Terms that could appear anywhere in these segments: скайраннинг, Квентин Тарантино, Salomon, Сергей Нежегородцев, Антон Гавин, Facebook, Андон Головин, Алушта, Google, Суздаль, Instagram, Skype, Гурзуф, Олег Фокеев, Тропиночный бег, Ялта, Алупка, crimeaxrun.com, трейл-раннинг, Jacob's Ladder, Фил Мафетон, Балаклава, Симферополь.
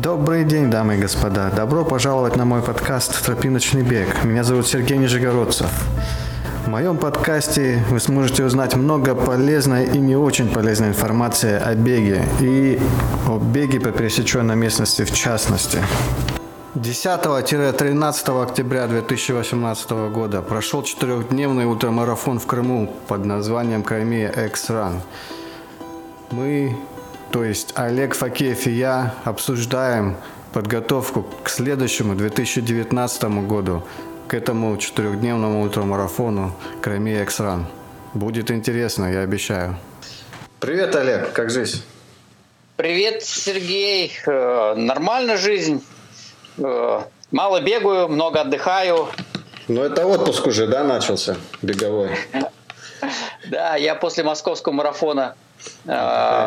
Добрый день, дамы и господа. Добро пожаловать на мой подкаст «Тропиночный бег». Меня зовут Сергей Нежегородцев. В моем подкасте вы сможете узнать много полезной и не очень полезной информации о беге и о беге по пересеченной местности в частности. 10-13 октября 2018 года прошел 4-дневный ультрамарафон в Крыму под названием Crimea X-Run. Мы, то есть Олег Фокеев и я, обсуждаем подготовку к следующему 2019 году, к этому 4-дневному ультрамарафону Crimea X-Run. Будет интересно, я обещаю. Привет, Олег, как жизнь? Привет, Сергей. Нормально жизнь. Мало бегаю, много отдыхаю. Ну, это отпуск уже, да, начался беговой? Да, я после московского марафона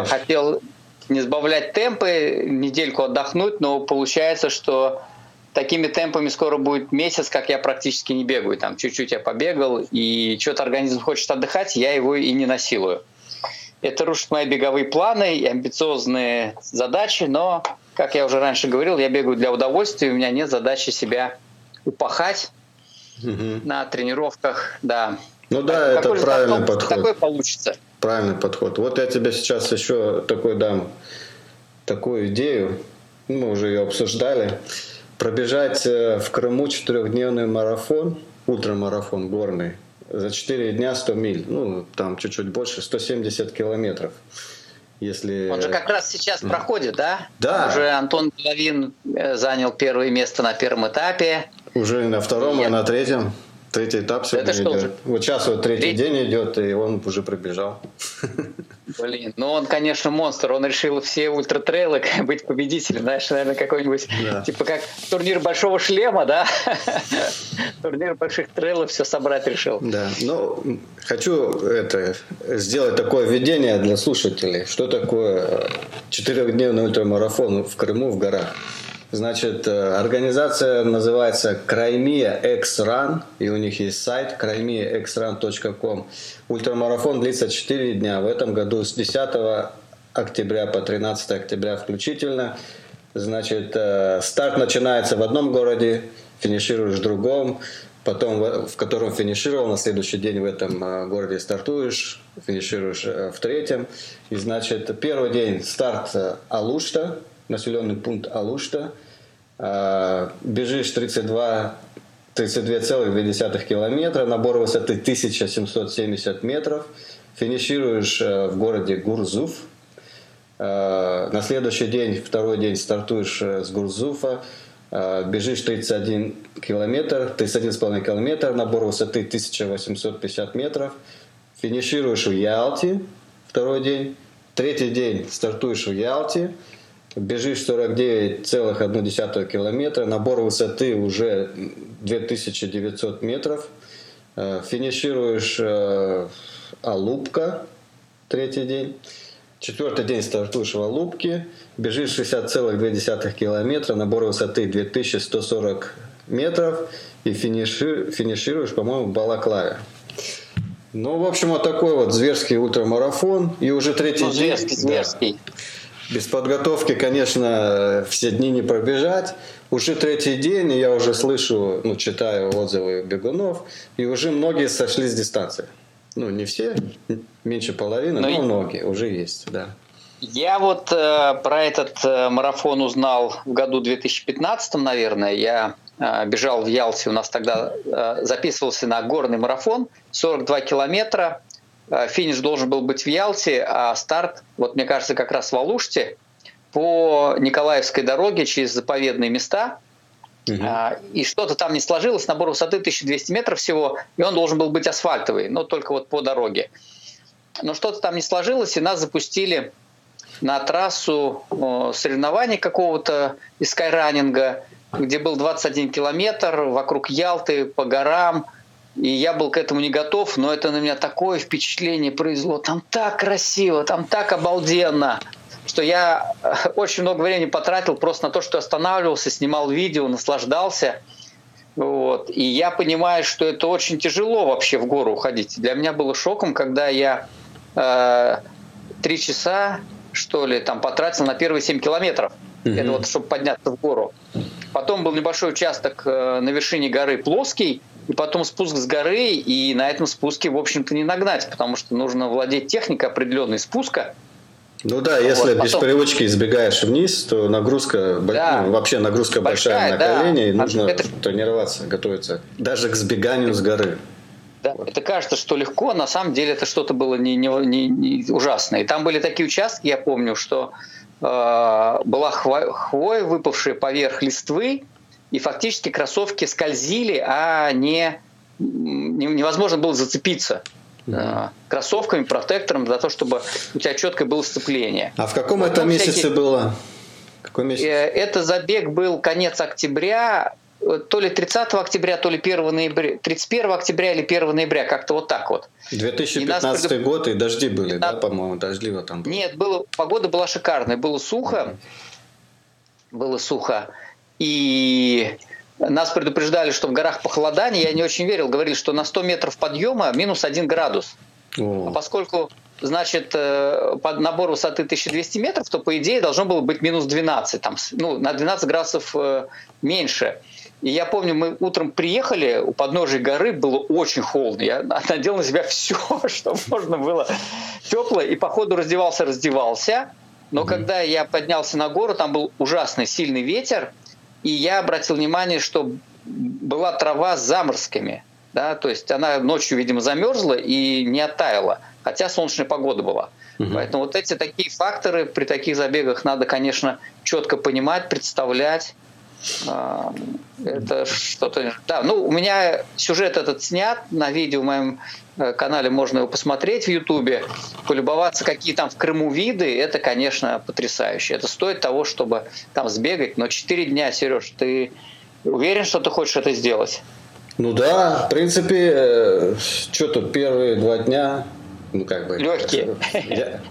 хотел не сбавлять темпы, недельку отдохнуть, но получается, что такими темпами скоро будет месяц, как я практически не бегаю. Там чуть-чуть я побегал, и что-то организм хочет отдыхать, я его и не насилую. Это рушит мои беговые планы и амбициозные задачи, но, как я уже раньше говорил, я бегаю для удовольствия, у меня нет задачи себя упахать на тренировках. Да. Ну да, это правильный подход. Такой получится. Правильный подход. Вот я тебе сейчас еще такую идею, мы уже ее обсуждали, пробежать в Крыму 4-дневный марафон, ультрамарафон горный, за 4 дня 100 миль, ну там чуть-чуть больше, 170 километров. Если... Он же как раз сейчас проходит, да? Да. Уже Антон Гавин занял первое место на первом этапе. Уже на втором, и на третьем. Третий этап сегодня идет. Уже? Вот сейчас вот третий день идет, и он уже пробежал. Блин, ну он, конечно, монстр. Он решил все ультратрейлы быть победителем. Знаешь, наверное, какой-нибудь, типа как турнир большого шлема, да? Турнир больших трейлов все собрать решил. Да, ну хочу сделать такое введение для слушателей. Что такое 4-дневный ультрамарафон в Крыму, в горах? Значит, организация называется Crimea X-Run, и у них есть сайт crimeaxrun.com. Ультрамарафон длится 4 дня. В этом году с 10 октября по 13 октября включительно. Значит, старт начинается в одном городе, финишируешь в другом, потом в котором финишировал, на следующий день в этом городе стартуешь, финишируешь в третьем. И, значит, первый день старт Алушта, населенный пункт Алушта. Бежишь 32,2 километра, набор высоты 1770 метров. Финишируешь в городе Гурзуф. На следующий день, второй день, стартуешь с Гурзуфа. Бежишь 31,5 километра, набор высоты 1850 метров. Финишируешь в Ялте второй день. Третий день стартуешь в Ялте. Бежишь 49,1 километра, набор высоты уже 2900 метров. Финишируешь Алупка, третий день. Четвертый день стартуешь в Алупке, бежишь 60,2 километра, набор высоты 2140 метров. И финишируешь, по-моему, в Балаклаве. Ну, в общем, вот такой вот зверский ультрамарафон. И уже третий день... Зверский. Без подготовки, конечно, все дни не пробежать. Уже третий день, я уже слышу, читаю отзывы бегунов, и уже многие сошли с дистанции. Ну, не все, меньше половины, но многие уже есть, да. Я вот про этот марафон узнал в году 2015, наверное. Я бежал в Ялте, у нас тогда записывался на горный марафон, 42 километра. Финиш должен был быть в Ялте, а старт, вот мне кажется, как раз в Алуште, по Николаевской дороге через заповедные места. И что-то там не сложилось, набор высоты 1200 метров всего, и он должен был быть асфальтовый, но только вот по дороге. Но что-то там не сложилось, и нас запустили на трассу соревнований какого-то из скайранинга, где был 21 километр вокруг Ялты, по горам. И я был к этому не готов, но это на меня такое впечатление произвело. Там так красиво, там так обалденно, что я очень много времени потратил просто на то, что останавливался, снимал видео, наслаждался. Вот. И я понимаю, что это очень тяжело вообще в гору ходить. Для меня было шоком, когда я 3 часа, потратил на первые 7 километров. Это вот, чтобы подняться в гору. Потом был небольшой участок на вершине горы, плоский, и потом спуск с горы, и на этом спуске, в общем-то, не нагнать, потому что нужно владеть техникой определенной спуска. Ну да, если вот, без привычки избегаешь вниз, то нагрузка, да, вообще нагрузка большая на колени, и нужно тренироваться, готовиться даже к сбеганию с горы. Да, вот. Это кажется, что легко, на самом деле это что-то было не ужасное. И там были такие участки, я помню, что была хвоя, выпавшая поверх листвы, и фактически кроссовки скользили, а невозможно было зацепиться кроссовками, протектором за то, чтобы у тебя четко было сцепление. А в каком это месяце было? Какой месяц? Это забег был конец октября, то ли 30 октября, то ли 1 ноября, 31 октября или 1 ноября, как-то вот так вот. 2015 год, и дожди были, да, по-моему, дождливо там было. Нет, погода была шикарная, было сухо, и нас предупреждали, что в горах похолодание, я не очень верил, говорили, что на 100 метров подъема минус 1 градус. А поскольку, значит, под набор высоты 1200 метров, то, по идее, должно было быть минус 12, там, ну, на 12 градусов меньше. И я помню, мы утром приехали, у подножия горы было очень холодно. Я надел на себя все, что можно было теплое, и, по ходу, раздевался. Но когда я поднялся на гору, там был ужасный сильный ветер, и я обратил внимание, что была трава с заморозками. Да, то есть она ночью, видимо, замерзла и не оттаяла, хотя солнечная погода была. Поэтому вот эти такие факторы при таких забегах надо, конечно, четко понимать, представлять. Это что-то... Да, ну, у меня сюжет этот снят на видео в моем канале, можно его посмотреть в Ютубе, полюбоваться, какие там в Крыму виды, это, конечно, потрясающе. Это стоит того, чтобы там сбегать, но 4 дня, Сереж, ты уверен, что ты хочешь это сделать? Ну да, в принципе, что-то первые 2 дня... Ну, как бы, легкие.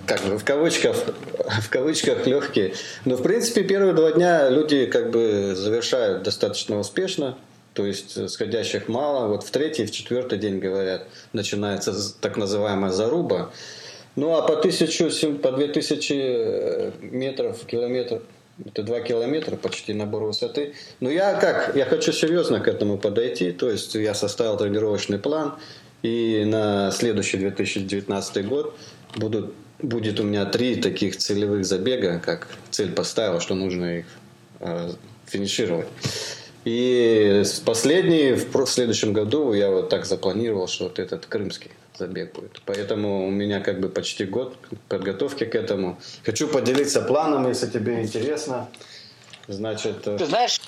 Как бы в кавычках легкие. Но в принципе первые 2 дня люди как бы завершают достаточно успешно. То есть сходящих мало. Вот в третий, в четвертый день, говорят, начинается так называемая заруба. Ну а по 2000 метров, километр, это 2 километра почти набор высоты. Но я хочу серьезно к этому подойти. То есть я составил тренировочный план. И на следующий 2019 год будет у меня 3 таких целевых забега, как цель поставила, что нужно их финишировать. И последний в следующем году я вот так запланировал, что вот этот крымский забег будет. Поэтому у меня как бы почти год подготовки к этому. Хочу поделиться планом, если тебе интересно. Ты знаешь,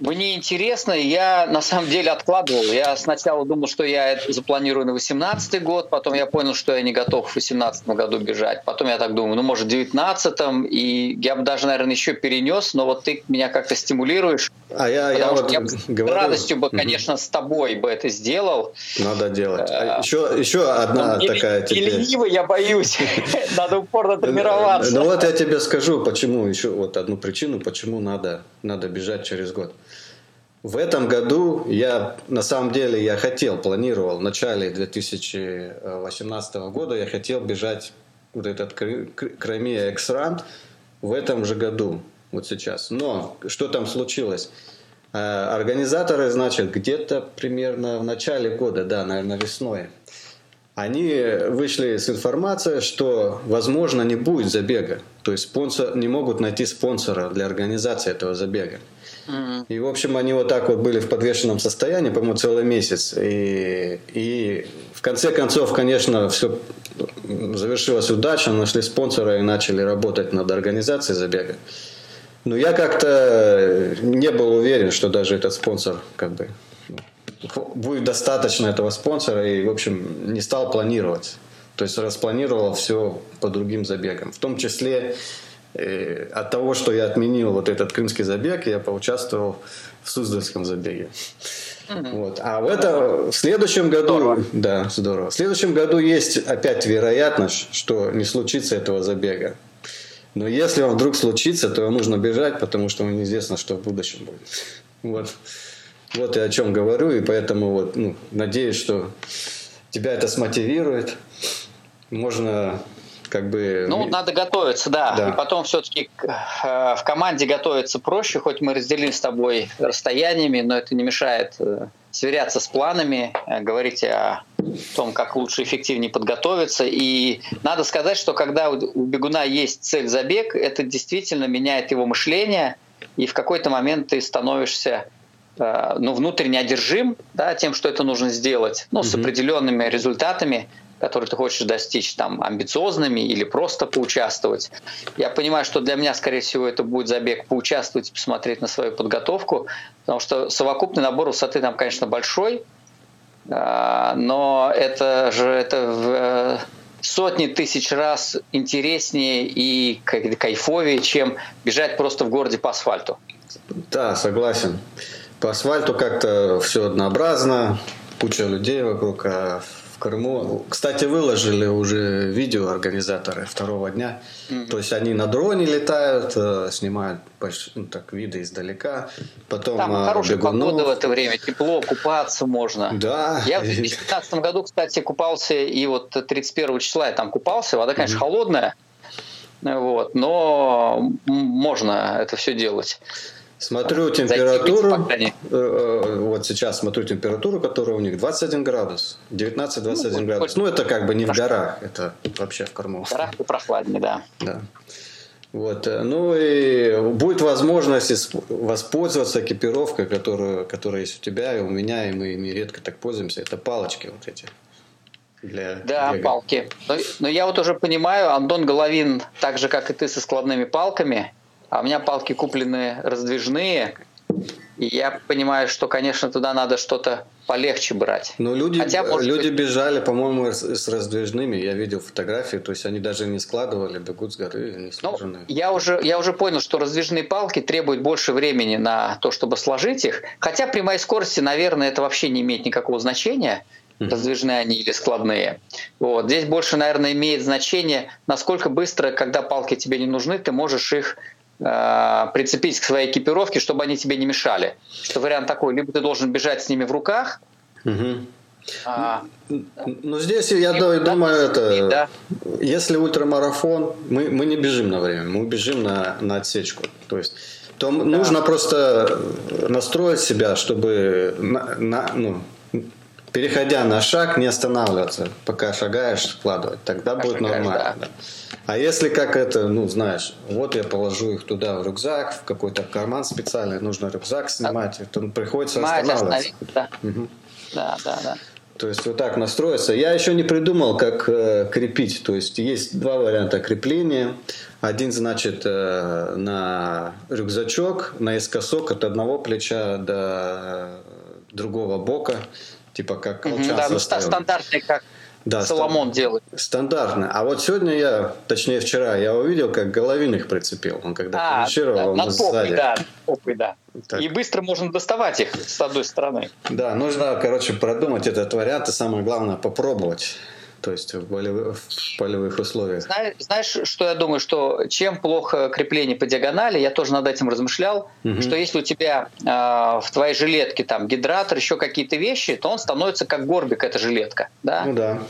мне интересно, я на самом деле откладывал. Я сначала думал, что я это запланирую на 2018 год, потом я понял, что я не готов в 2018 году бежать. Потом я так думаю, может, в 2019, и я бы даже, наверное, еще перенес, но вот ты меня как-то стимулируешь. А я с радостью бы, конечно, с тобой бы это сделал. Надо делать. Еще одна такая... И ленивый, я боюсь. Надо упорно тренироваться. Ну вот я тебе скажу, почему, еще вот одну причину, почему надо бежать через год. В этом году я планировал в начале 2018 года, я хотел бежать вот этот Crimea X-Run в этом же году, вот сейчас. Но что там случилось? Организаторы, значит, где-то примерно в начале года, да, наверное, весной, они вышли с информацией, что, возможно, не будет забега. То есть не могут найти спонсора для организации этого забега. И, в общем, они вот так вот были в подвешенном состоянии, по-моему, целый месяц. И в конце концов, конечно, все завершилось удачно. Нашли спонсора и начали работать над организацией забега. Но я как-то не был уверен, что даже этот спонсор как бы... будет достаточно этого спонсора, и, в общем, не стал планировать. То есть распланировал все по другим забегам. В том числе от того, что я отменил вот этот крымский забег, я поучаствовал в Суздальском забеге. Вот. А в следующем году... Здорово. Да, здорово. В следующем году есть опять вероятность, что не случится этого забега. Но если он вдруг случится, то нужно бежать, потому что неизвестно, что в будущем будет. Вот. Вот я о чем говорю, и поэтому вот, надеюсь, что тебя это смотивирует. Можно как бы... Ну, надо готовиться, да. И потом все-таки в команде готовиться проще, хоть мы разделили с тобой расстояниями, но это не мешает сверяться с планами, говорить о том, как лучше, эффективнее подготовиться. И надо сказать, что когда у бегуна есть цель забег, это действительно меняет его мышление, и в какой-то момент ты становишься внутренне одержим, да, тем, что это нужно сделать, с определенными результатами, которые ты хочешь достичь, там, амбициозными или просто поучаствовать. Я понимаю, что для меня, скорее всего, это будет забег поучаствовать и посмотреть на свою подготовку, потому что совокупный набор высоты там, конечно, большой, но это в сотни тысяч раз интереснее и кайфовее, чем бежать просто в городе по асфальту. Да, согласен. По асфальту как-то все однообразно, куча людей вокруг, а в Крыму... Кстати, выложили уже видео организаторы второго дня. Mm-hmm. То есть они на дроне летают, снимают виды издалека. Потом там хорошая погода в это время, тепло, купаться можно. Да. Я в 2015 году, кстати, купался, и вот 31 числа я там купался. Вода, конечно, холодная, но можно это все делать. Смотрю температуру, вот сейчас смотрю температуру, которая у них 21 градус, 19-21 градус. Ну, это как бы не в горах, это вообще в Крыму. В горах и прохладнее, да. Вот. Ну, и будет возможность воспользоваться экипировкой, которая есть у тебя и у меня, и мы ими редко так пользуемся. Это палочки вот эти. Палки. Но я вот уже понимаю, Андон Головин, так же, как и ты, со складными палками. А у меня палки куплены раздвижные, и я понимаю, что, конечно, туда надо что-то полегче брать. Но люди бежали, по-моему, с раздвижными, я видел фотографии, то есть они даже не складывали, бегут с горы, не сложенные. Я уже понял, что раздвижные палки требуют больше времени на то, чтобы сложить их, хотя при моей скорости, наверное, это вообще не имеет никакого значения, раздвижные они или складные. Вот. Здесь больше, наверное, имеет значение, насколько быстро, когда палки тебе не нужны, ты можешь их прицепить к своей экипировке, чтобы они тебе не мешали. Что вариант такой: либо ты должен бежать с ними в руках. Здесь я думаю, если ультрамарафон, мы не бежим на время, мы бежим на отсечку. То есть нужно просто настроить себя, чтобы переходя на шаг, не останавливаться. Пока шагаешь, складывать. Тогда будет нормально. Да. А если я положу их туда в рюкзак, в какой-то карман специальный, нужно рюкзак снимать, то приходится останавливаться. Да. То есть вот так настроиться. Я еще не придумал, как крепить. То есть два варианта крепления. Один, на рюкзачок, наискосок от одного плеча до другого бока. Типа как колчан составил. Стандартный, как Salomon делает. Стандартно. А вот сегодня вчера, я увидел, как Головин их прицепил. Он когда финишировал, он сзади. Попой. И быстро можно доставать их с одной стороны. Да, нужно, продумать этот вариант, и самое главное, попробовать. То есть в полевых условиях. Знаешь, что я думаю, что чем плохо крепление по диагонали, я тоже над этим размышлял, что если у тебя в твоей жилетке там гидратор, еще какие-то вещи, то он становится как горбик, эта жилетка. Да? Ну да.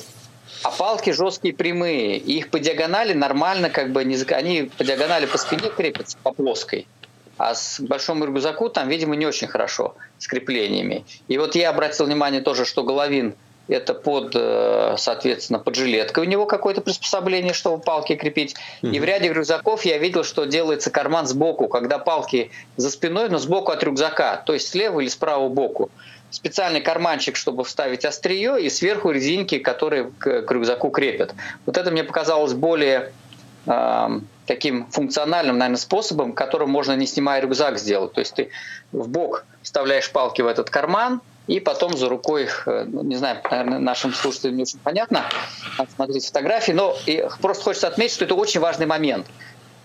А палки жесткие, прямые, и их по диагонали нормально, они по диагонали по спине крепятся, по плоской. А с большому рюкзаку там, видимо, не очень хорошо с креплениями. И вот я обратил внимание тоже, что Головин, это под жилеткой у него какое-то приспособление, чтобы палки крепить. И в ряде рюкзаков я видел, что делается карман сбоку, когда палки за спиной, но сбоку от рюкзака, то есть слева или справа боку. Специальный карманчик, чтобы вставить острие, и сверху резинки, которые к рюкзаку крепят. Вот это мне показалось более таким функциональным, наверное, способом, которым можно, не снимая рюкзак, сделать. То есть ты в бок вставляешь палки в этот карман, и потом за рукой их, не знаю, наверное, нашим слушателям не очень понятно, надо смотреть фотографии, но просто хочется отметить, что это очень важный момент.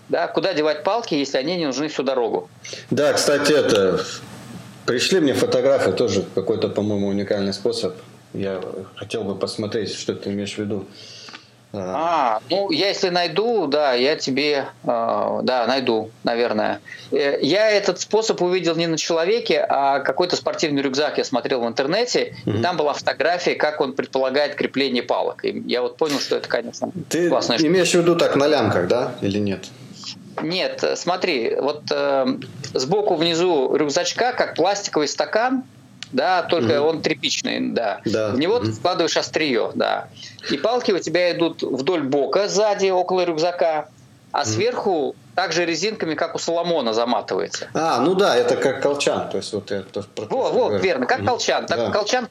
Да, куда девать палки, если они не нужны всю дорогу? Да, кстати, пришли мне фотографии, тоже какой-то, по-моему, уникальный способ. Я хотел бы посмотреть, что ты имеешь в виду. Ну, если найду, да, я тебе, да, найду, наверное. Я этот способ увидел не на человеке, а какой-то спортивный рюкзак я смотрел в интернете, и там была фотография, как он предполагает крепление палок. И я вот понял, что это, конечно, ты классная штука. Имеешь в виду так на лямках, да, или нет? Нет, смотри, вот сбоку внизу рюкзачка, как пластиковый стакан, да, только он тряпичный, да. В него ты складываешь острие, да. И палки у тебя идут вдоль бока, сзади, около рюкзака, а сверху также резинками, как у Salomon, заматывается. А, ну да, это как колчан. То есть вот это... Вот, верно, как колчан. Так, да. Колчан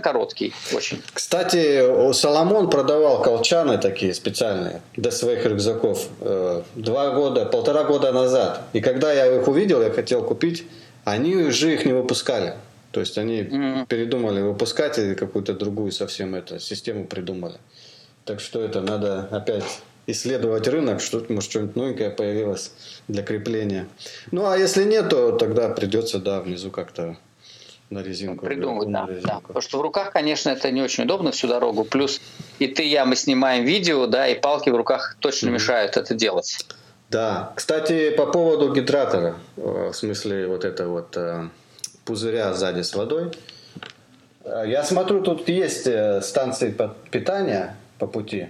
короткий очень. Кстати, Salomon продавал колчаны такие специальные для своих рюкзаков 1,5 года назад. И когда я их увидел, я хотел купить, они уже их не выпускали. То есть они передумали выпускать и какую-то другую совсем систему придумали. Так что это надо опять исследовать рынок, что-то, может, что-нибудь новенькое появилось для крепления. Ну, а если нет, то тогда придется, да, внизу как-то на резинку. Придумать, да, да. Потому что в руках, конечно, это не очень удобно всю дорогу. Плюс и ты, и я, мы снимаем видео, да, и палки в руках точно мешают это делать. Да. Кстати, по поводу гидратора, в смысле вот это вот... пузыря сзади с водой. Я смотрю, тут есть станции питания по пути.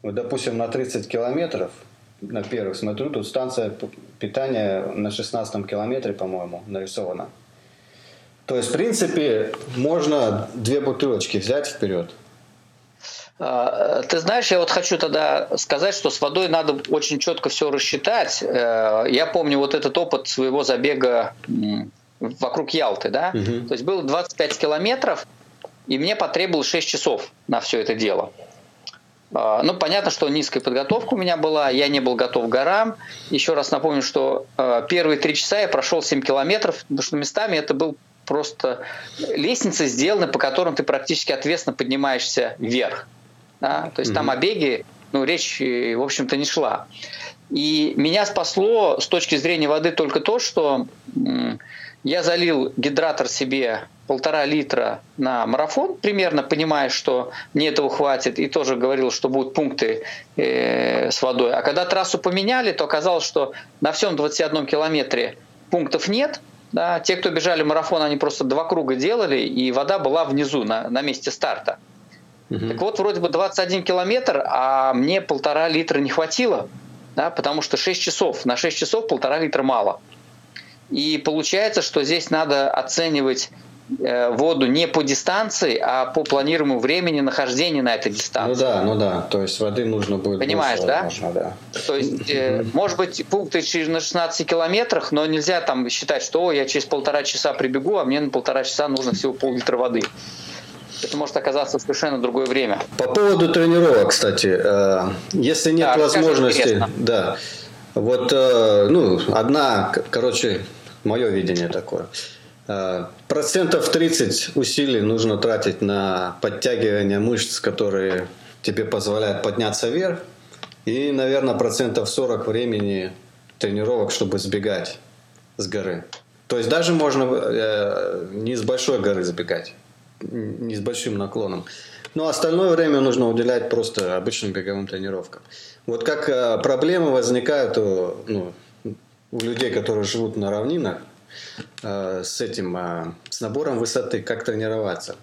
Вот, допустим, на 30 километров, на первых смотрю, тут станция питания на 16 километре, по-моему, нарисована. То есть, в принципе, можно 2 бутылочки взять вперед. Ты знаешь, я вот хочу тогда сказать, что с водой надо очень четко все рассчитать. Я помню вот этот опыт своего забега вокруг Ялты, да, то есть было 25 километров, и мне потребовалось 6 часов на все это дело. Ну, понятно, что низкая подготовка у меня была, я не был готов к горам. Еще раз напомню, что первые 3 часа я прошел 7 километров, потому что местами это был просто лестницы сделаны, по которым ты практически ответственно поднимаешься вверх. Да? То есть там о беге, ну, речь, в общем-то, не шла. И меня спасло с точки зрения воды только то, что я залил гидратор себе 1,5 литра на марафон, примерно понимая, что мне этого хватит, и тоже говорил, что будут пункты с водой. А когда трассу поменяли, то оказалось, что на всем 21 километре пунктов нет. Да? Те, кто бежали марафон, они просто 2 круга делали, и вода была внизу, на месте старта. Так вот, вроде бы 21 километр, а мне 1,5 литра не хватило, да? Потому что 6 часов, на 6 часов 1,5 литра мало. И получается, что здесь надо оценивать воду не по дистанции, а по планируемому времени нахождения на этой дистанции. Ну да. То есть воды нужно будет... Понимаешь, больше, да? Возможно, да? То есть, может быть, пункты на 16 километрах, но нельзя там считать, что я через 1,5 часа прибегу, а мне на 1,5 часа нужно всего 0,5 литра воды. Это может оказаться совершенно другое время. По поводу тренировок, кстати. Если нет возможности... Да. Вот, мое видение такое. 30% усилий нужно тратить на подтягивание мышц, которые тебе позволяют подняться вверх. И, наверное, 40% времени тренировок, чтобы сбегать с горы. То есть даже можно не с большой горы сбегать, не с большим наклоном. Но остальное время нужно уделять просто обычным беговым тренировкам. Вот как проблемы возникают у людей, которые живут на равнинах, с набором высоты, как тренироваться.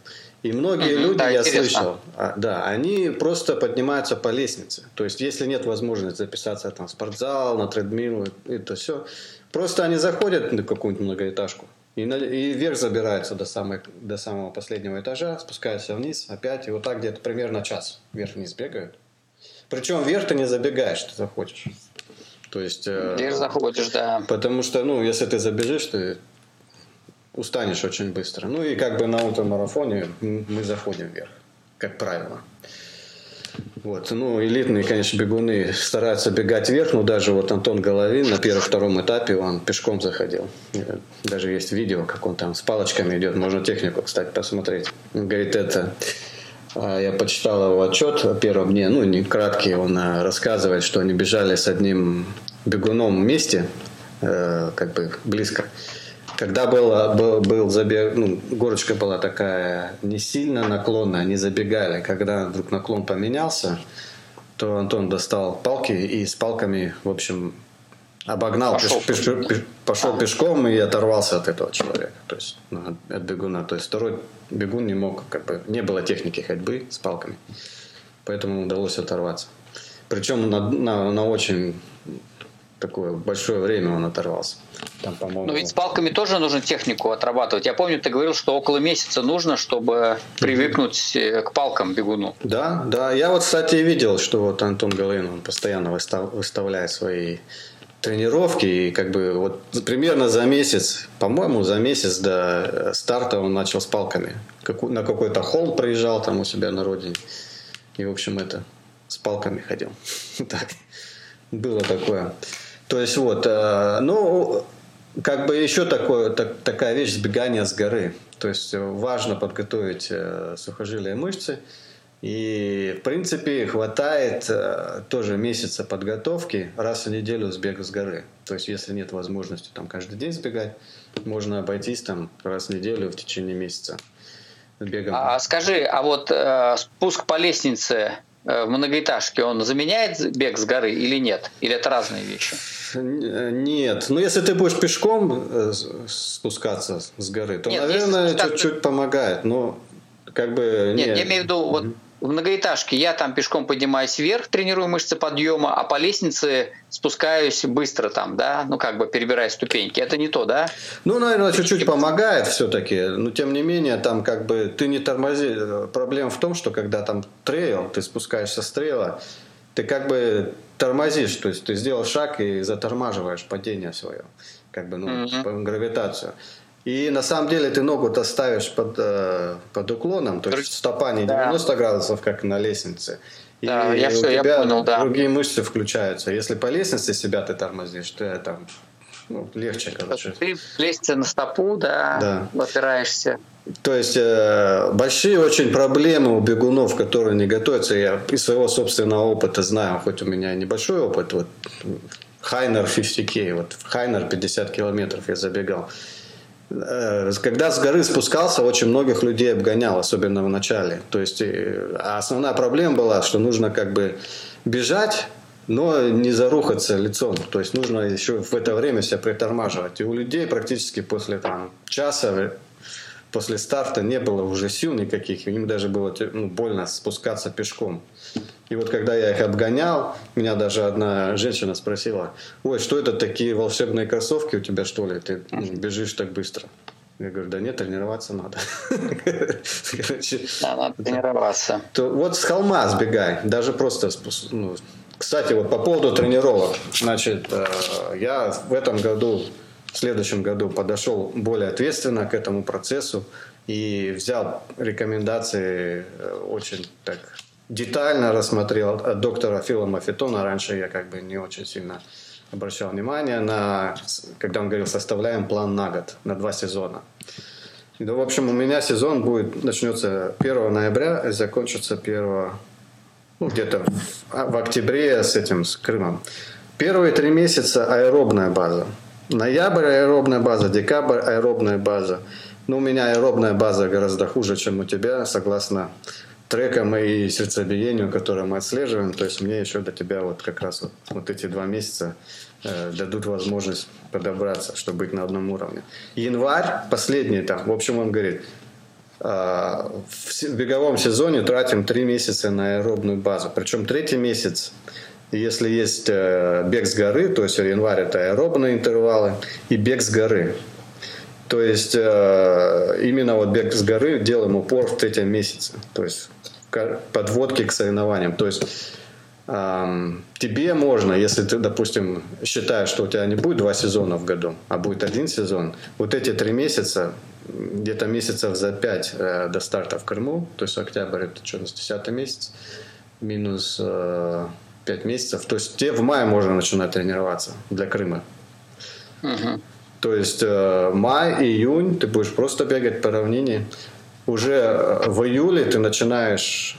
И многие люди, я слышал, они просто поднимаются по лестнице. То есть, если нет возможности записаться в спортзал, на тредмил, это все, просто они заходят на какую-нибудь многоэтажку и вверх забираются до самого последнего этажа, спускаются вниз опять, и вот так где-то примерно час вверх-вниз бегают. Причем вверх ты не забегаешь, ты захочешь. То есть, вверх заходишь, да. Потому что, если ты забежишь, ты устанешь очень быстро. Ну и как бы на ультрамарафоне мы заходим вверх, как правило. Вот. Элитные, конечно, бегуны стараются бегать вверх, но даже вот Антон Головин на первом-втором этапе он пешком заходил. Даже есть видео, как он там с палочками идет. Можно технику, кстати, посмотреть. Он говорит, я почитал его отчет о первом дне, не краткий, он рассказывает, что они бежали с одним бегуном вместе, близко. Когда был забег, горочка была такая не сильно наклонная, они забегали. Когда вдруг наклон поменялся, то Антон достал палки и с палками, в общем, обогнал, пошел пешком и оторвался от этого человека, то есть от бегуна. То есть второй бегун не мог, как бы, не было техники ходьбы с палками, поэтому удалось оторваться. Причем на очень такое большое время он оторвался. Там, по-моему... Но ведь с палками тоже нужно технику отрабатывать. Я помню, ты говорил, что около месяца нужно, чтобы привыкнуть к палкам бегуну. Да, да. Я вот, кстати, видел, что вот Антон Головин, он постоянно выставляет свои тренировки, и как бы вот примерно за месяц, по-моему, за месяц до старта он начал с палками. На какой-то холм проезжал там у себя на родине. И, в общем, это с палками ходил. Так, было такое. То есть вот, ну, как бы еще такая вещь — сбегание с горы. То есть важно подготовить сухожилия и мышцы. И, в принципе, хватает тоже месяца подготовки, раз в неделю сбега с горы. То есть если нет возможности там каждый день сбегать, можно обойтись там раз в неделю в течение месяца бегом. А скажи, а вот спуск по лестнице в многоэтажке, он заменяет бег с горы или нет? Или это разные вещи? Нет. Ну, если ты будешь пешком спускаться с горы, то, нет, наверное, чуть-чуть помогает. Но как бы... Нет, я имею в виду, вот в многоэтажке я там пешком поднимаюсь вверх, тренирую мышцы подъема, а по лестнице спускаюсь быстро там, да? Ну, как бы перебирая ступеньки. Это не то, да? Ну, наверное, чуть-чуть помогает все-таки. Но, тем не менее, там как бы ты не тормози. Проблема в том, что когда там трейл, ты спускаешься с трейла, ты как бы тормозишь. То есть ты сделал шаг и затормаживаешь падение свое. Как бы, ну, гравитацию. И на самом деле ты ногу-то ставишь под уклоном, то есть стопа не 90 градусов, как на лестнице. Да, и у тебя другие мышцы включаются. Если по лестнице себя ты тормозишь, то там, ну, легче, короче. Ты лестница на стопу, да. Опираешься. То есть большие очень проблемы у бегунов, которые не готовятся. Я из своего собственного опыта знаю, хоть у меня небольшой опыт. Вот Хайнер 50К, вот Хайнер 50 километров я забегал. Когда с горы спускался, очень многих людей обгонял, особенно в начале. То есть основная проблема была, что нужно как бы бежать, но не зарухаться лицом. То есть нужно еще в это время себя притормаживать. И у людей практически после там, часа, после старта не было уже сил никаких. Им даже было больно спускаться пешком. И вот когда я их обгонял, меня даже одна женщина спросила: «Ой, что это такие волшебные кроссовки у тебя, что ли? Ты бежишь так быстро». Я говорю: «Да нет, тренироваться надо». Да, надо тренироваться. Вот с холма сбегай, даже просто... Кстати, вот по поводу тренировок. Значит, я в следующем году подошел более ответственно к этому процессу и взял рекомендации очень так... Детально рассмотрел от доктора Фила Мафетона. Раньше я как бы не очень сильно обращал внимание на, когда он говорил, составляем план на год, на 2 сезона. И, в общем, у меня сезон начнется 1 ноября и закончится где-то в октябре с Крымом. Первые 3 месяца аэробная база. Ноябрь аэробная база, декабрь аэробная база. Но у меня аэробная база гораздо хуже, чем у тебя, согласно трекам и сердцебиению, которое мы отслеживаем. То есть мне еще до тебя вот как раз вот эти 2 месяца дадут возможность подобраться, чтобы быть на одном уровне. Январь, последний там, в общем, он говорит, в беговом сезоне тратим 3 месяца на аэробную базу. Причем 3-й месяц, если есть бег с горы, то есть январь — это аэробные интервалы и бег с горы. То есть именно вот бег с горы делаем упор в 3-м месяце, то есть подводки к соревнованиям. То есть тебе можно, если ты, допустим, считаешь, что у тебя не будет 2 сезона в году, а будет 1 сезон, вот эти 3 месяца, где-то месяцев за 5 до старта в Крыму, то есть октябрь — это что, 10-й месяц, минус 5 месяцев, то есть тебе в мае можно начинать тренироваться для Крыма. Угу. То есть май, июнь ты будешь просто бегать по равнине. Уже в июле ты начинаешь...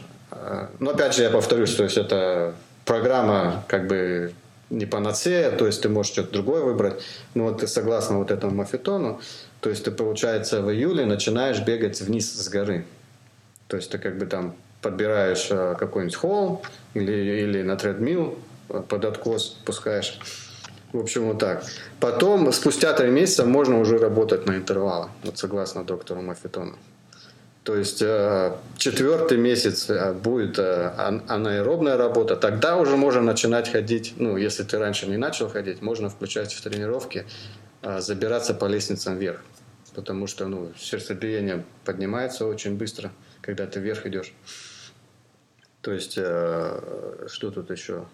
Но опять же я повторюсь, то есть это программа как бы не панацея, то есть ты можешь что-то другое выбрать. Но вот согласно вот этому Мафетону, то есть ты, получается, в июле начинаешь бегать вниз с горы. То есть ты как бы там подбираешь какой-нибудь холм или на тредмил под откос пускаешь. В общем, вот так. Потом, спустя 3 месяца, можно уже работать на интервалы, вот согласно доктору Мафетону. То есть 4-й месяц будет анаэробная работа. Тогда уже можно начинать ходить. Ну, если ты раньше не начал ходить, можно включать в тренировки, забираться по лестницам вверх. Потому что сердцебиение поднимается очень быстро, когда ты вверх идешь. То есть, что тут еще?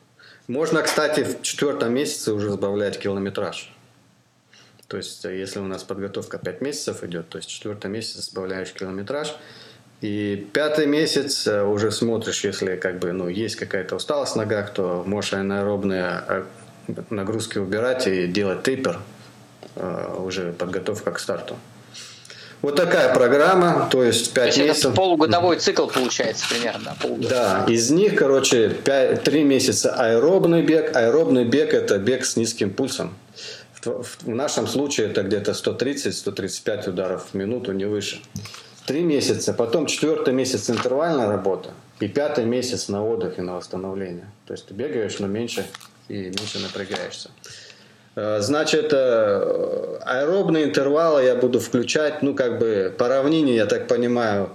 Можно, кстати, в 4-м месяце уже сбавлять километраж. То есть, если у нас подготовка 5 месяцев идет, то есть 4-й месяц сбавляешь километраж. И 5-й месяц уже смотришь, если есть какая-то усталость в ногах, то можешь анаэробные нагрузки убирать и делать тейпер. Уже подготовка к старту. Вот такая программа, то есть 5 месяцев. Это полугодовой цикл получается примерно. Да, из них, 3 месяца аэробный бег. Аэробный бег – это бег с низким пульсом. В нашем случае это где-то 130-135 ударов в минуту, не выше. 3 месяца, потом 4-й месяц интервальная работа и 5-й месяц на отдых и на восстановление. То есть ты бегаешь, но меньше и меньше напрягаешься. Значит, аэробные интервалы я буду включать, по равнине, я так понимаю,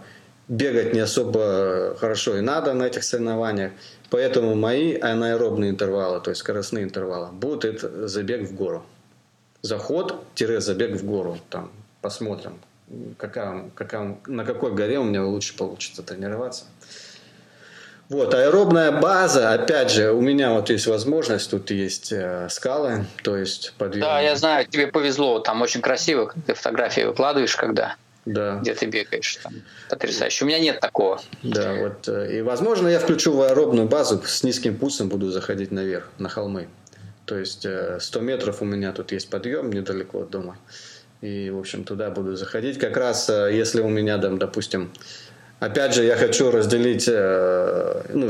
бегать не особо хорошо и надо на этих соревнованиях, поэтому мои анаэробные интервалы, то есть скоростные интервалы, будут это забег в гору, заход-забег в гору, там посмотрим, на какой горе у меня лучше получится тренироваться. Вот, аэробная база, опять же, у меня есть возможность, тут есть скалы, то есть подъемные. Да, я знаю, тебе повезло, там очень красиво, ты фотографии выкладываешь, где ты бегаешь, там, потрясающе, у меня нет такого. Да, и возможно я включу в аэробную базу, с низким пульсом буду заходить наверх, на холмы, то есть 100 метров у меня тут есть подъем недалеко от дома, и, в общем, туда буду заходить, как раз, если у меня там, допустим, опять же, я хочу разделить,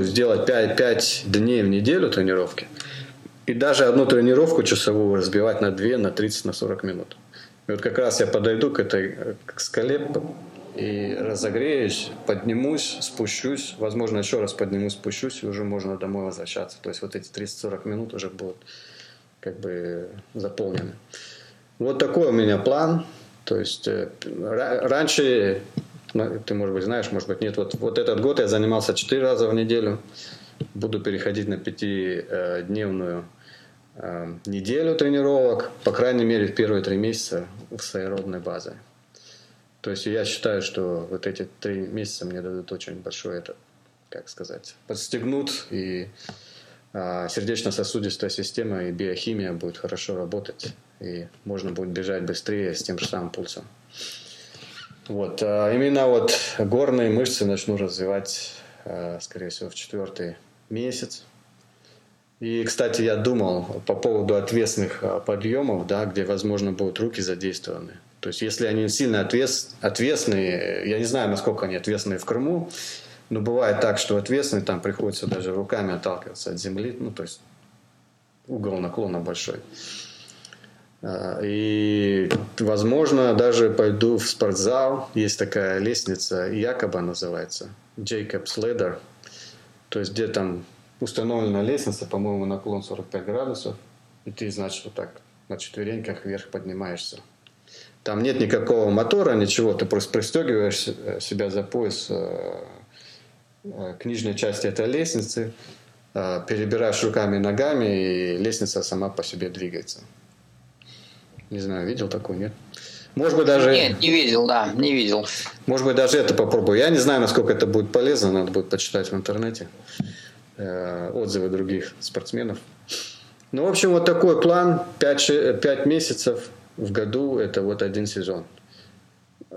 сделать 5 дней в неделю тренировки. И даже одну тренировку часовую разбивать на 2, на 30, на 40 минут. И вот как раз я подойду к этой скале и разогреюсь, поднимусь, спущусь. Возможно, еще раз поднимусь, спущусь, и уже можно домой возвращаться. То есть вот эти 30-40 минут уже будут заполнены. Вот такой у меня план. То есть раньше... Ты, может быть, знаешь, может быть, нет. Вот этот год я занимался 4 раза в неделю. Буду переходить на 5-дневную неделю тренировок. По крайней мере, в первые 3 месяца с аэробной базой. То есть я считаю, что вот эти 3 месяца мне дадут очень большой, подстегнут. И сердечно-сосудистая система и биохимия будет хорошо работать. И можно будет бежать быстрее с тем же самым пульсом. Вот, именно горные мышцы начну развивать, скорее всего, в 4-й месяц. И, кстати, я думал по поводу отвесных подъемов, где, возможно, будут руки задействованы. То есть, если они сильно отвесные, я не знаю, насколько они отвесные в Крыму, но бывает так, что отвесные, там приходится даже руками отталкиваться от земли, то есть угол наклона большой. И, возможно, даже пойду в спортзал. Есть такая лестница, якобы называется, Jacob's Ladder. То есть, где там установлена лестница, по-моему, наклон 45 градусов. И ты, значит, на четвереньках вверх поднимаешься. Там нет никакого мотора, ничего. Ты просто пристегиваешь себя за пояс к нижней части этой лестницы, перебираешь руками и ногами, и лестница сама по себе двигается. Не знаю, видел такой, нет? Может быть, даже... Нет, не видел, не видел. Может быть, даже это попробую. Я не знаю, насколько это будет полезно. Надо будет почитать в интернете отзывы других спортсменов. Ну, в общем, вот такой план. 5 месяцев в году – это один сезон.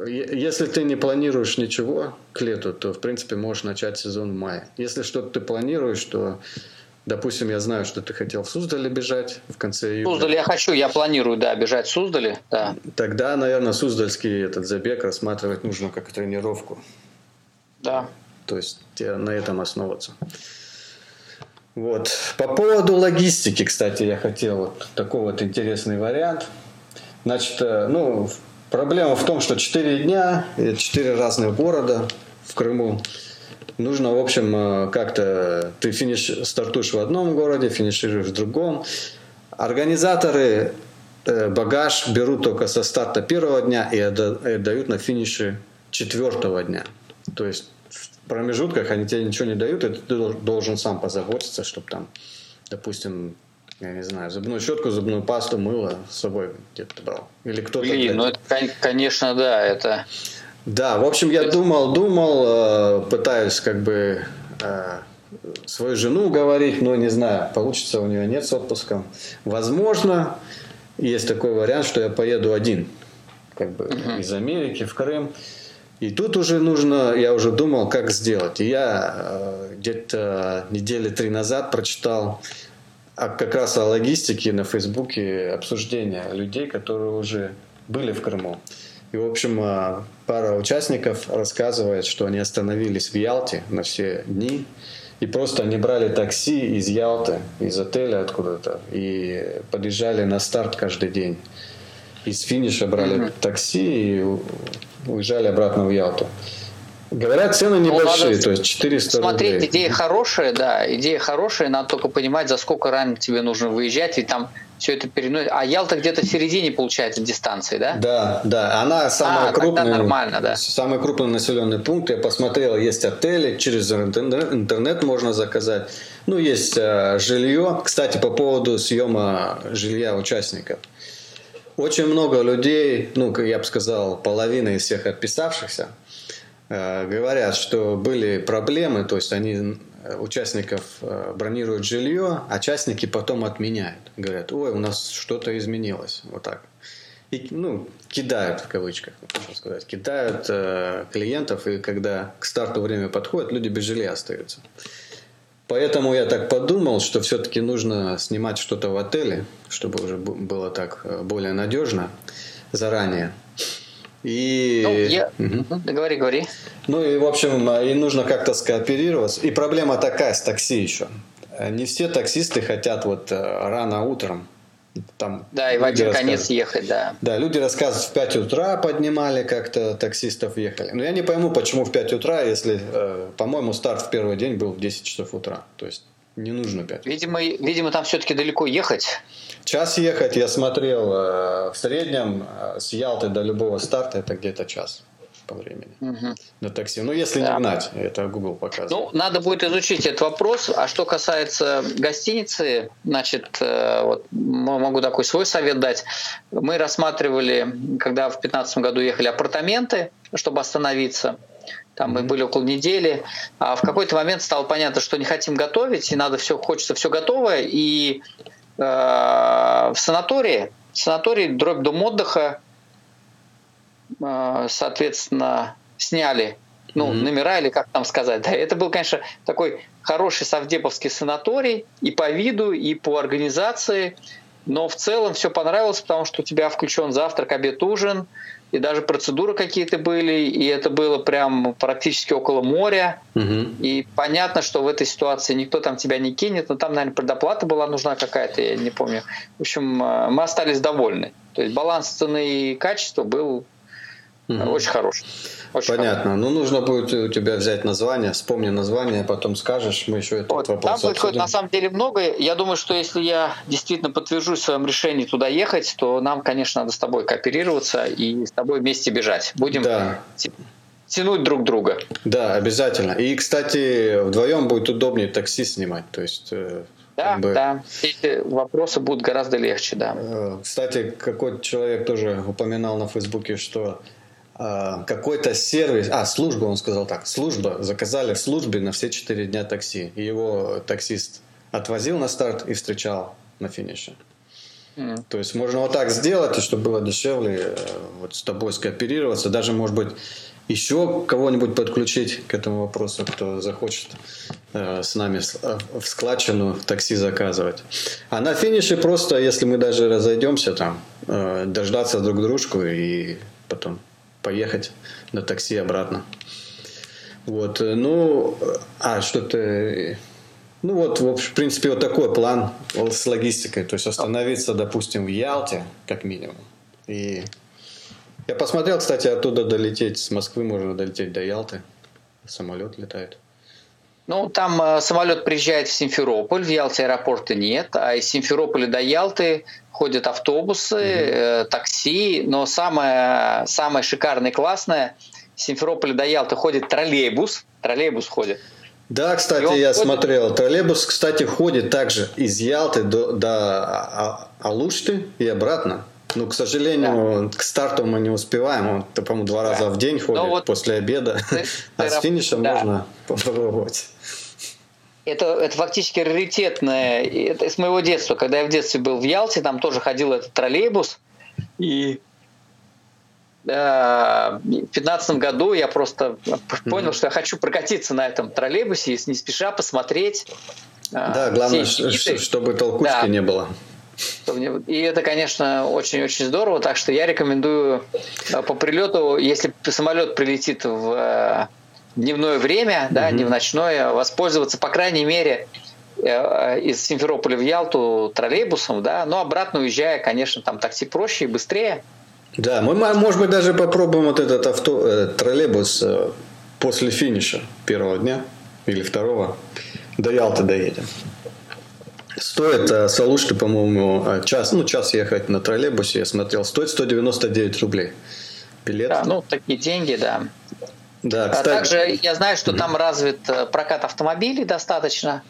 Если ты не планируешь ничего к лету, то, в принципе, можешь начать сезон в мае. Если что-то ты планируешь, то... Допустим, я знаю, что ты хотел в Суздале бежать в конце июля. Суздаль я планирую, бежать в Суздале, Тогда, наверное, суздальский забег рассматривать нужно как тренировку. Да. То есть на этом основываться. Вот. По поводу логистики, кстати, я хотел такой интересный вариант. Значит, проблема в том, что 4 дня, 4 разных города в Крыму. нужно, в общем, как-то ты стартуешь в одном городе, финишируешь в другом. Организаторы багаж берут только со старта первого дня и отдают на финише четвертого дня. То есть в промежутках они тебе ничего не дают, и ты должен сам позаботиться, чтобы там, допустим, я не знаю, зубную щетку, зубную пасту, мыло с собой где-то брал. Или кто-то... Блин, ну это, конечно, да, это... Да, в общем, я думал, пытаюсь как бы свою жену уговорить, но не знаю, получится у нее, нет, с отпуском. Возможно, есть такой вариант, что я поеду один, как бы из Америки в Крым. И тут уже нужно, я уже думал, как сделать. И я где-то недели 3 назад прочитал как раз о логистике на Фейсбуке, обсуждения людей, которые уже были в Крыму. И, в общем, пара участников рассказывает, что они остановились в Ялте на все дни. И просто они брали такси из Ялты, из отеля откуда-то, и подъезжали на старт каждый день. Из финиша брали такси и уезжали обратно в Ялту. Говорят, цены небольшие, то есть 400 смотреть, рублей. Идея хорошая, да, идея хорошая, надо только понимать, за сколько рано тебе нужно выезжать, и там все это переносит. А Ялта где-то в середине, получается, дистанции, да? Да, да, она самая крупная, да. Самый крупный населенный пункт, я посмотрел, есть отели, через интернет можно заказать, ну, есть жилье. Кстати, по поводу съема жилья участников. Очень много людей, ну, я бы сказал, половина из всех отписавшихся, говорят, что были проблемы, то есть они участников бронируют жилье, а частники потом отменяют. Говорят, ой, у нас что-то изменилось, вот так. И, ну, кидают, в кавычках, можно сказать, кидают клиентов, и когда к старту время подходит, люди без жилья остаются. Поэтому я так подумал, что все-таки нужно снимать что-то в отеле, чтобы уже было так более надежно заранее. И... Ну, я... Говори. Ну и, в общем, и нужно как-то скооперироваться. И проблема такая с такси еще. Не все таксисты хотят вот рано утром. Там да, и в один конец ехать, да. Да, люди рассказывают, в 5 утра поднимали как-то, таксистов ехали. Но я не пойму, почему в 5 утра, если, по-моему, старт в первый день был в 10 часов утра. То есть не нужно 5. Видимо, там все-таки далеко ехать. Час ехать, я смотрел, в среднем с Ялты до любого старта это где-то час по времени на такси. Ну, если не гнать, это Google показывает. Ну, надо будет изучить этот вопрос. А что касается гостиницы, значит, вот могу такой свой совет дать. Мы рассматривали, когда в 2015 году ехали, апартаменты, чтобы остановиться. Там мы были около недели, а в какой-то момент стало понятно, что не хотим готовить, и надо все, хочется все готовое. И в санатории дробь дом отдыха, соответственно, сняли номера, или как там сказать. Да, это был, конечно, такой хороший совдеповский санаторий и по виду, и по организации, но в целом все понравилось, потому что у тебя включен завтрак, обед, ужин, и даже процедуры какие-то были, и это было прям практически около моря. И понятно, что в этой ситуации никто там тебя не кинет, но там, наверное, предоплата была нужна какая-то, я не помню. В общем, мы остались довольны. То есть баланс цены и качества был очень хороший. Очень понятно. Хороший. Ну, нужно будет у тебя взять название, вспомни название, потом скажешь, мы еще этот вопрос обсудим. Там происходит на самом деле многое. Я думаю, что если я действительно подтвержусь в своем решении туда ехать, то нам, конечно, надо с тобой кооперироваться и с тобой вместе бежать. Будем тянуть друг друга. Да, обязательно. И, кстати, вдвоем будет удобнее такси снимать. То есть... Да, да. Эти вопросы будут гораздо легче, да. Кстати, какой-то человек тоже упоминал на Фейсбуке, что какой-то сервис, служба, он сказал так, служба, заказали в службе на все 4 дня такси. И его таксист отвозил на старт и встречал на финише. То есть можно вот так сделать, чтобы было дешевле, вот с тобой скооперироваться, даже, может быть, еще кого-нибудь подключить к этому вопросу, кто захочет с нами в складчину такси заказывать. А на финише просто, если мы даже разойдемся там, дождаться друг дружку и потом поехать на такси обратно. Вот, ну, что-то... Ну вот, в принципе, вот такой план с логистикой. То есть остановиться, допустим, в Ялте, как минимум. И я посмотрел, кстати, оттуда долететь. С Москвы можно долететь до Ялты. Самолет летает. Ну, там самолет приезжает в Симферополь, в Ялте аэропорта нет, а из Симферополя до Ялты ходят автобусы, такси, но самое шикарное, классное, с Симферополя до Ялты ходит троллейбус ходит. Да, кстати, я смотрел. Троллейбус, кстати, ходит также из Ялты до Алушты и обратно. Ну, к сожалению, к старту мы не успеваем. Он, по-моему, 2 раза в день ходит после обеда. А с финишем можно попробовать. Это фактически раритетное. Это с моего детства. Когда я в детстве был в Ялте, там тоже ходил этот троллейбус. И в 2015 году я просто понял, что я хочу прокатиться на этом троллейбусе, не спеша посмотреть. Да, главное, чтобы толкучки не было. И это, конечно, очень-очень здорово. Так что я рекомендую по прилету, если самолет прилетит в дневное время, не в ночное, воспользоваться, по крайней мере, из Симферополя в Ялту троллейбусом, но обратно уезжая, конечно, там такси проще и быстрее. Да, мы, может быть, даже попробуем вот этот троллейбус после финиша первого дня или второго. До Ялты доедем. Стоит с Алушты, по-моему, час ехать на троллейбусе, я смотрел, стоит 199 рублей билет. Да, такие деньги, да. Да, кстати. Также я знаю, что там развит прокат автомобилей достаточно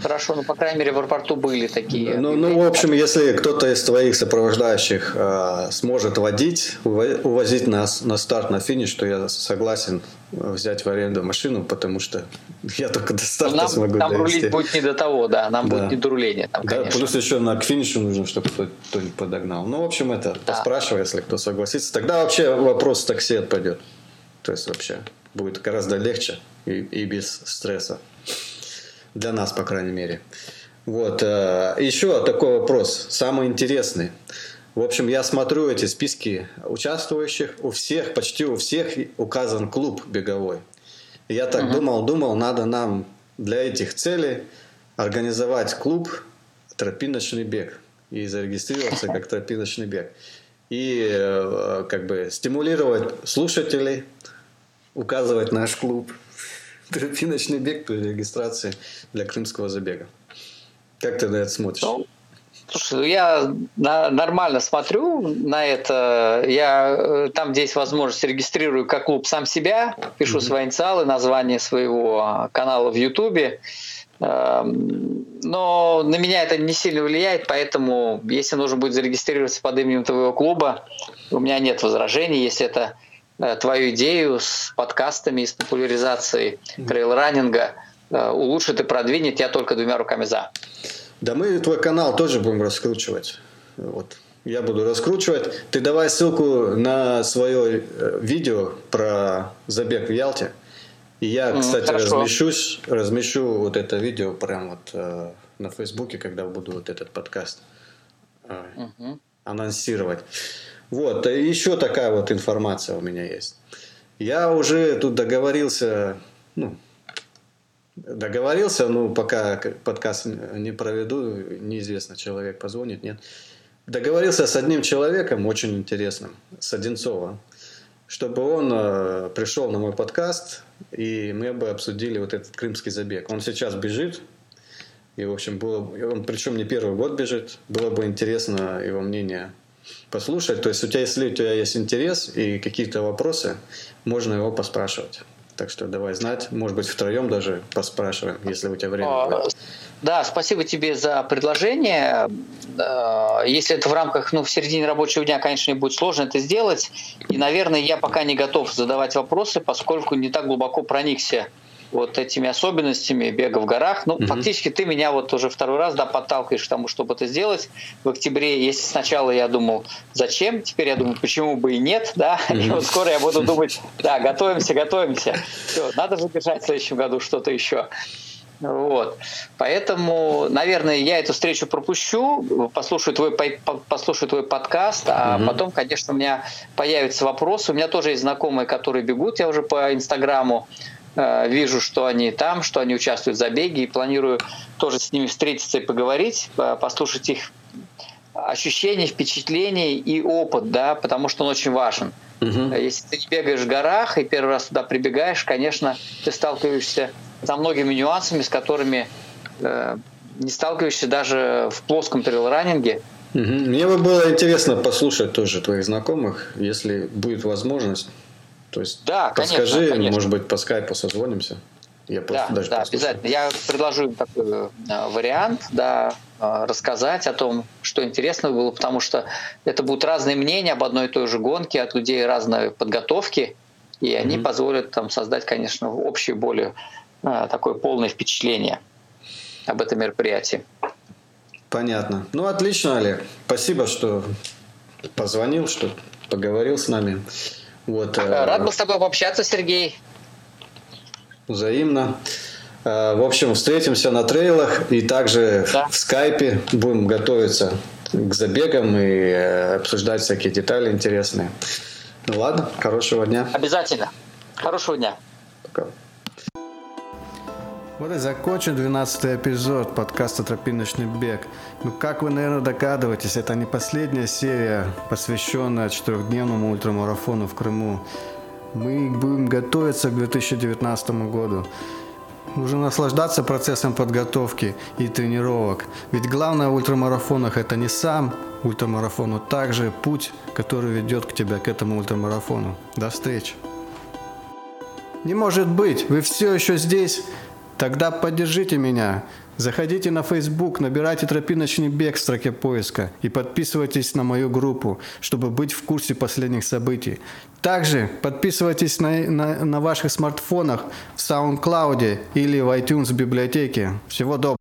хорошо, по крайней мере, в аэропорту были такие. В общем, если кто-то из твоих сопровождающих сможет водить, увозить нас на старт, на финиш, то я согласен взять в аренду машину, потому что я только до старта смогу довести. Нам рулить будет не до того, будет не до руления. Там, плюс еще к финишу нужно, чтобы кто-нибудь подогнал. Ну, в общем, это поспрашивай, если кто согласится. Тогда вообще вопрос такси отпадет. То есть вообще будет гораздо легче и без стресса. Для нас, по крайней мере. Вот. Еще такой вопрос, самый интересный. В общем, я смотрю эти списки участвующих. Почти у всех указан клуб беговой. И я так думал, надо нам для этих целей организовать клуб «Тропиночный бег» и зарегистрироваться как «Тропиночный бег». И стимулировать слушателей, указывать наш клуб «Тропиночный бег» при регистрации для крымского забега. Как ты на это смотришь? Слушай, я нормально смотрю на это. Я там, где есть возможность, регистрирую как клуб сам себя, пишу свои инициалы, название своего канала в Ютубе. Но на меня это не сильно влияет, поэтому если нужно будет зарегистрироваться под именем твоего клуба, у меня нет возражений, если это твою идею с подкастами и с популяризацией трейл-раннинга улучшит и продвинет, я только 2 руками за. Да мы твой канал тоже будем раскручивать. Вот. Я буду раскручивать. Ты давай ссылку на свое видео про забег в Ялте. И я, кстати, размещу вот это видео прямо на Фейсбуке, когда буду этот подкаст анонсировать. Вот, и еще такая информация у меня есть. Я уже тут договорился, пока подкаст не проведу, неизвестно, человек позвонит, нет. Договорился с одним человеком, очень интересным, с Одинцова, чтобы он пришел на мой подкаст, и мы бы обсудили вот этот крымский забег. Он сейчас бежит, и, в общем, он причем не первый год бежит, было бы интересно его мнение послушать. То есть, если у тебя есть интерес и какие-то вопросы, можно его поспрашивать. Так что давай знать, может быть, втроем даже поспрашиваем, если у тебя время будет. Да, спасибо тебе за предложение. Если это в рамках, в середине рабочего дня, конечно, мне будет сложно это сделать. И, наверное, я пока не готов задавать вопросы, поскольку не так глубоко проникся вот этими особенностями бега в горах. Фактически ты меня вот уже 2 раз подталкиваешь к тому, чтобы это сделать. В октябре, если сначала я думал, зачем, теперь я думаю, почему бы и нет, и вот скоро я буду думать, готовимся. Все, надо забежать в следующем году что-то еще. Вот. Поэтому, наверное, я эту встречу пропущу, послушаю твой подкаст, а потом, конечно, у меня появятся вопросы. У меня тоже есть знакомые, которые бегут. Я уже по Инстаграму вижу, что они там, что они участвуют в забеге, и планирую тоже с ними встретиться и поговорить, послушать их ощущения, впечатления и опыт, потому что он очень важен. Если ты не бегаешь в горах и первый раз туда прибегаешь, конечно, ты сталкиваешься за многими нюансами, с которыми не сталкиваешься даже в плоском трейл-раннинге. Мне бы было интересно послушать тоже твоих знакомых, если будет возможность. То есть да, подскажи, конечно. Может быть, по скайпу созвонимся. Я да, обязательно. Я предложу им такой вариант, да, рассказать о том, что интересного было, потому что это будут разные мнения об одной и той же гонке, от людей разной подготовки, и они позволят там создать, конечно, общее более такое полное впечатление об этом мероприятии. Понятно. Ну, отлично, Олег. Спасибо, что позвонил, что поговорил с нами. Вот, рад был с тобой пообщаться, Сергей. Взаимно. В общем, встретимся на трейлах и также в скайпе будем готовиться к забегам и обсуждать всякие детали интересные. Ну ладно, хорошего дня. Обязательно. Хорошего дня. Пока. Вот и закончен 12-й эпизод подкаста «Тропиночный бег». Ну, как вы, наверное, догадываетесь, это не последняя серия, посвященная 4-дневному ультрамарафону в Крыму. Мы будем готовиться к 2019 году. Нужно наслаждаться процессом подготовки и тренировок. Ведь главное в ультрамарафонах – это не сам ультрамарафон, но также путь, который ведет к тебе, к этому ультрамарафону. До встречи! Не может быть! Вы все еще здесь? Тогда поддержите меня. Заходите на Facebook, набирайте «Тропиночный бег» в строке поиска и подписывайтесь на мою группу, чтобы быть в курсе последних событий. Также подписывайтесь на ваших смартфонах в SoundCloud или в iTunes библиотеке. Всего доброго.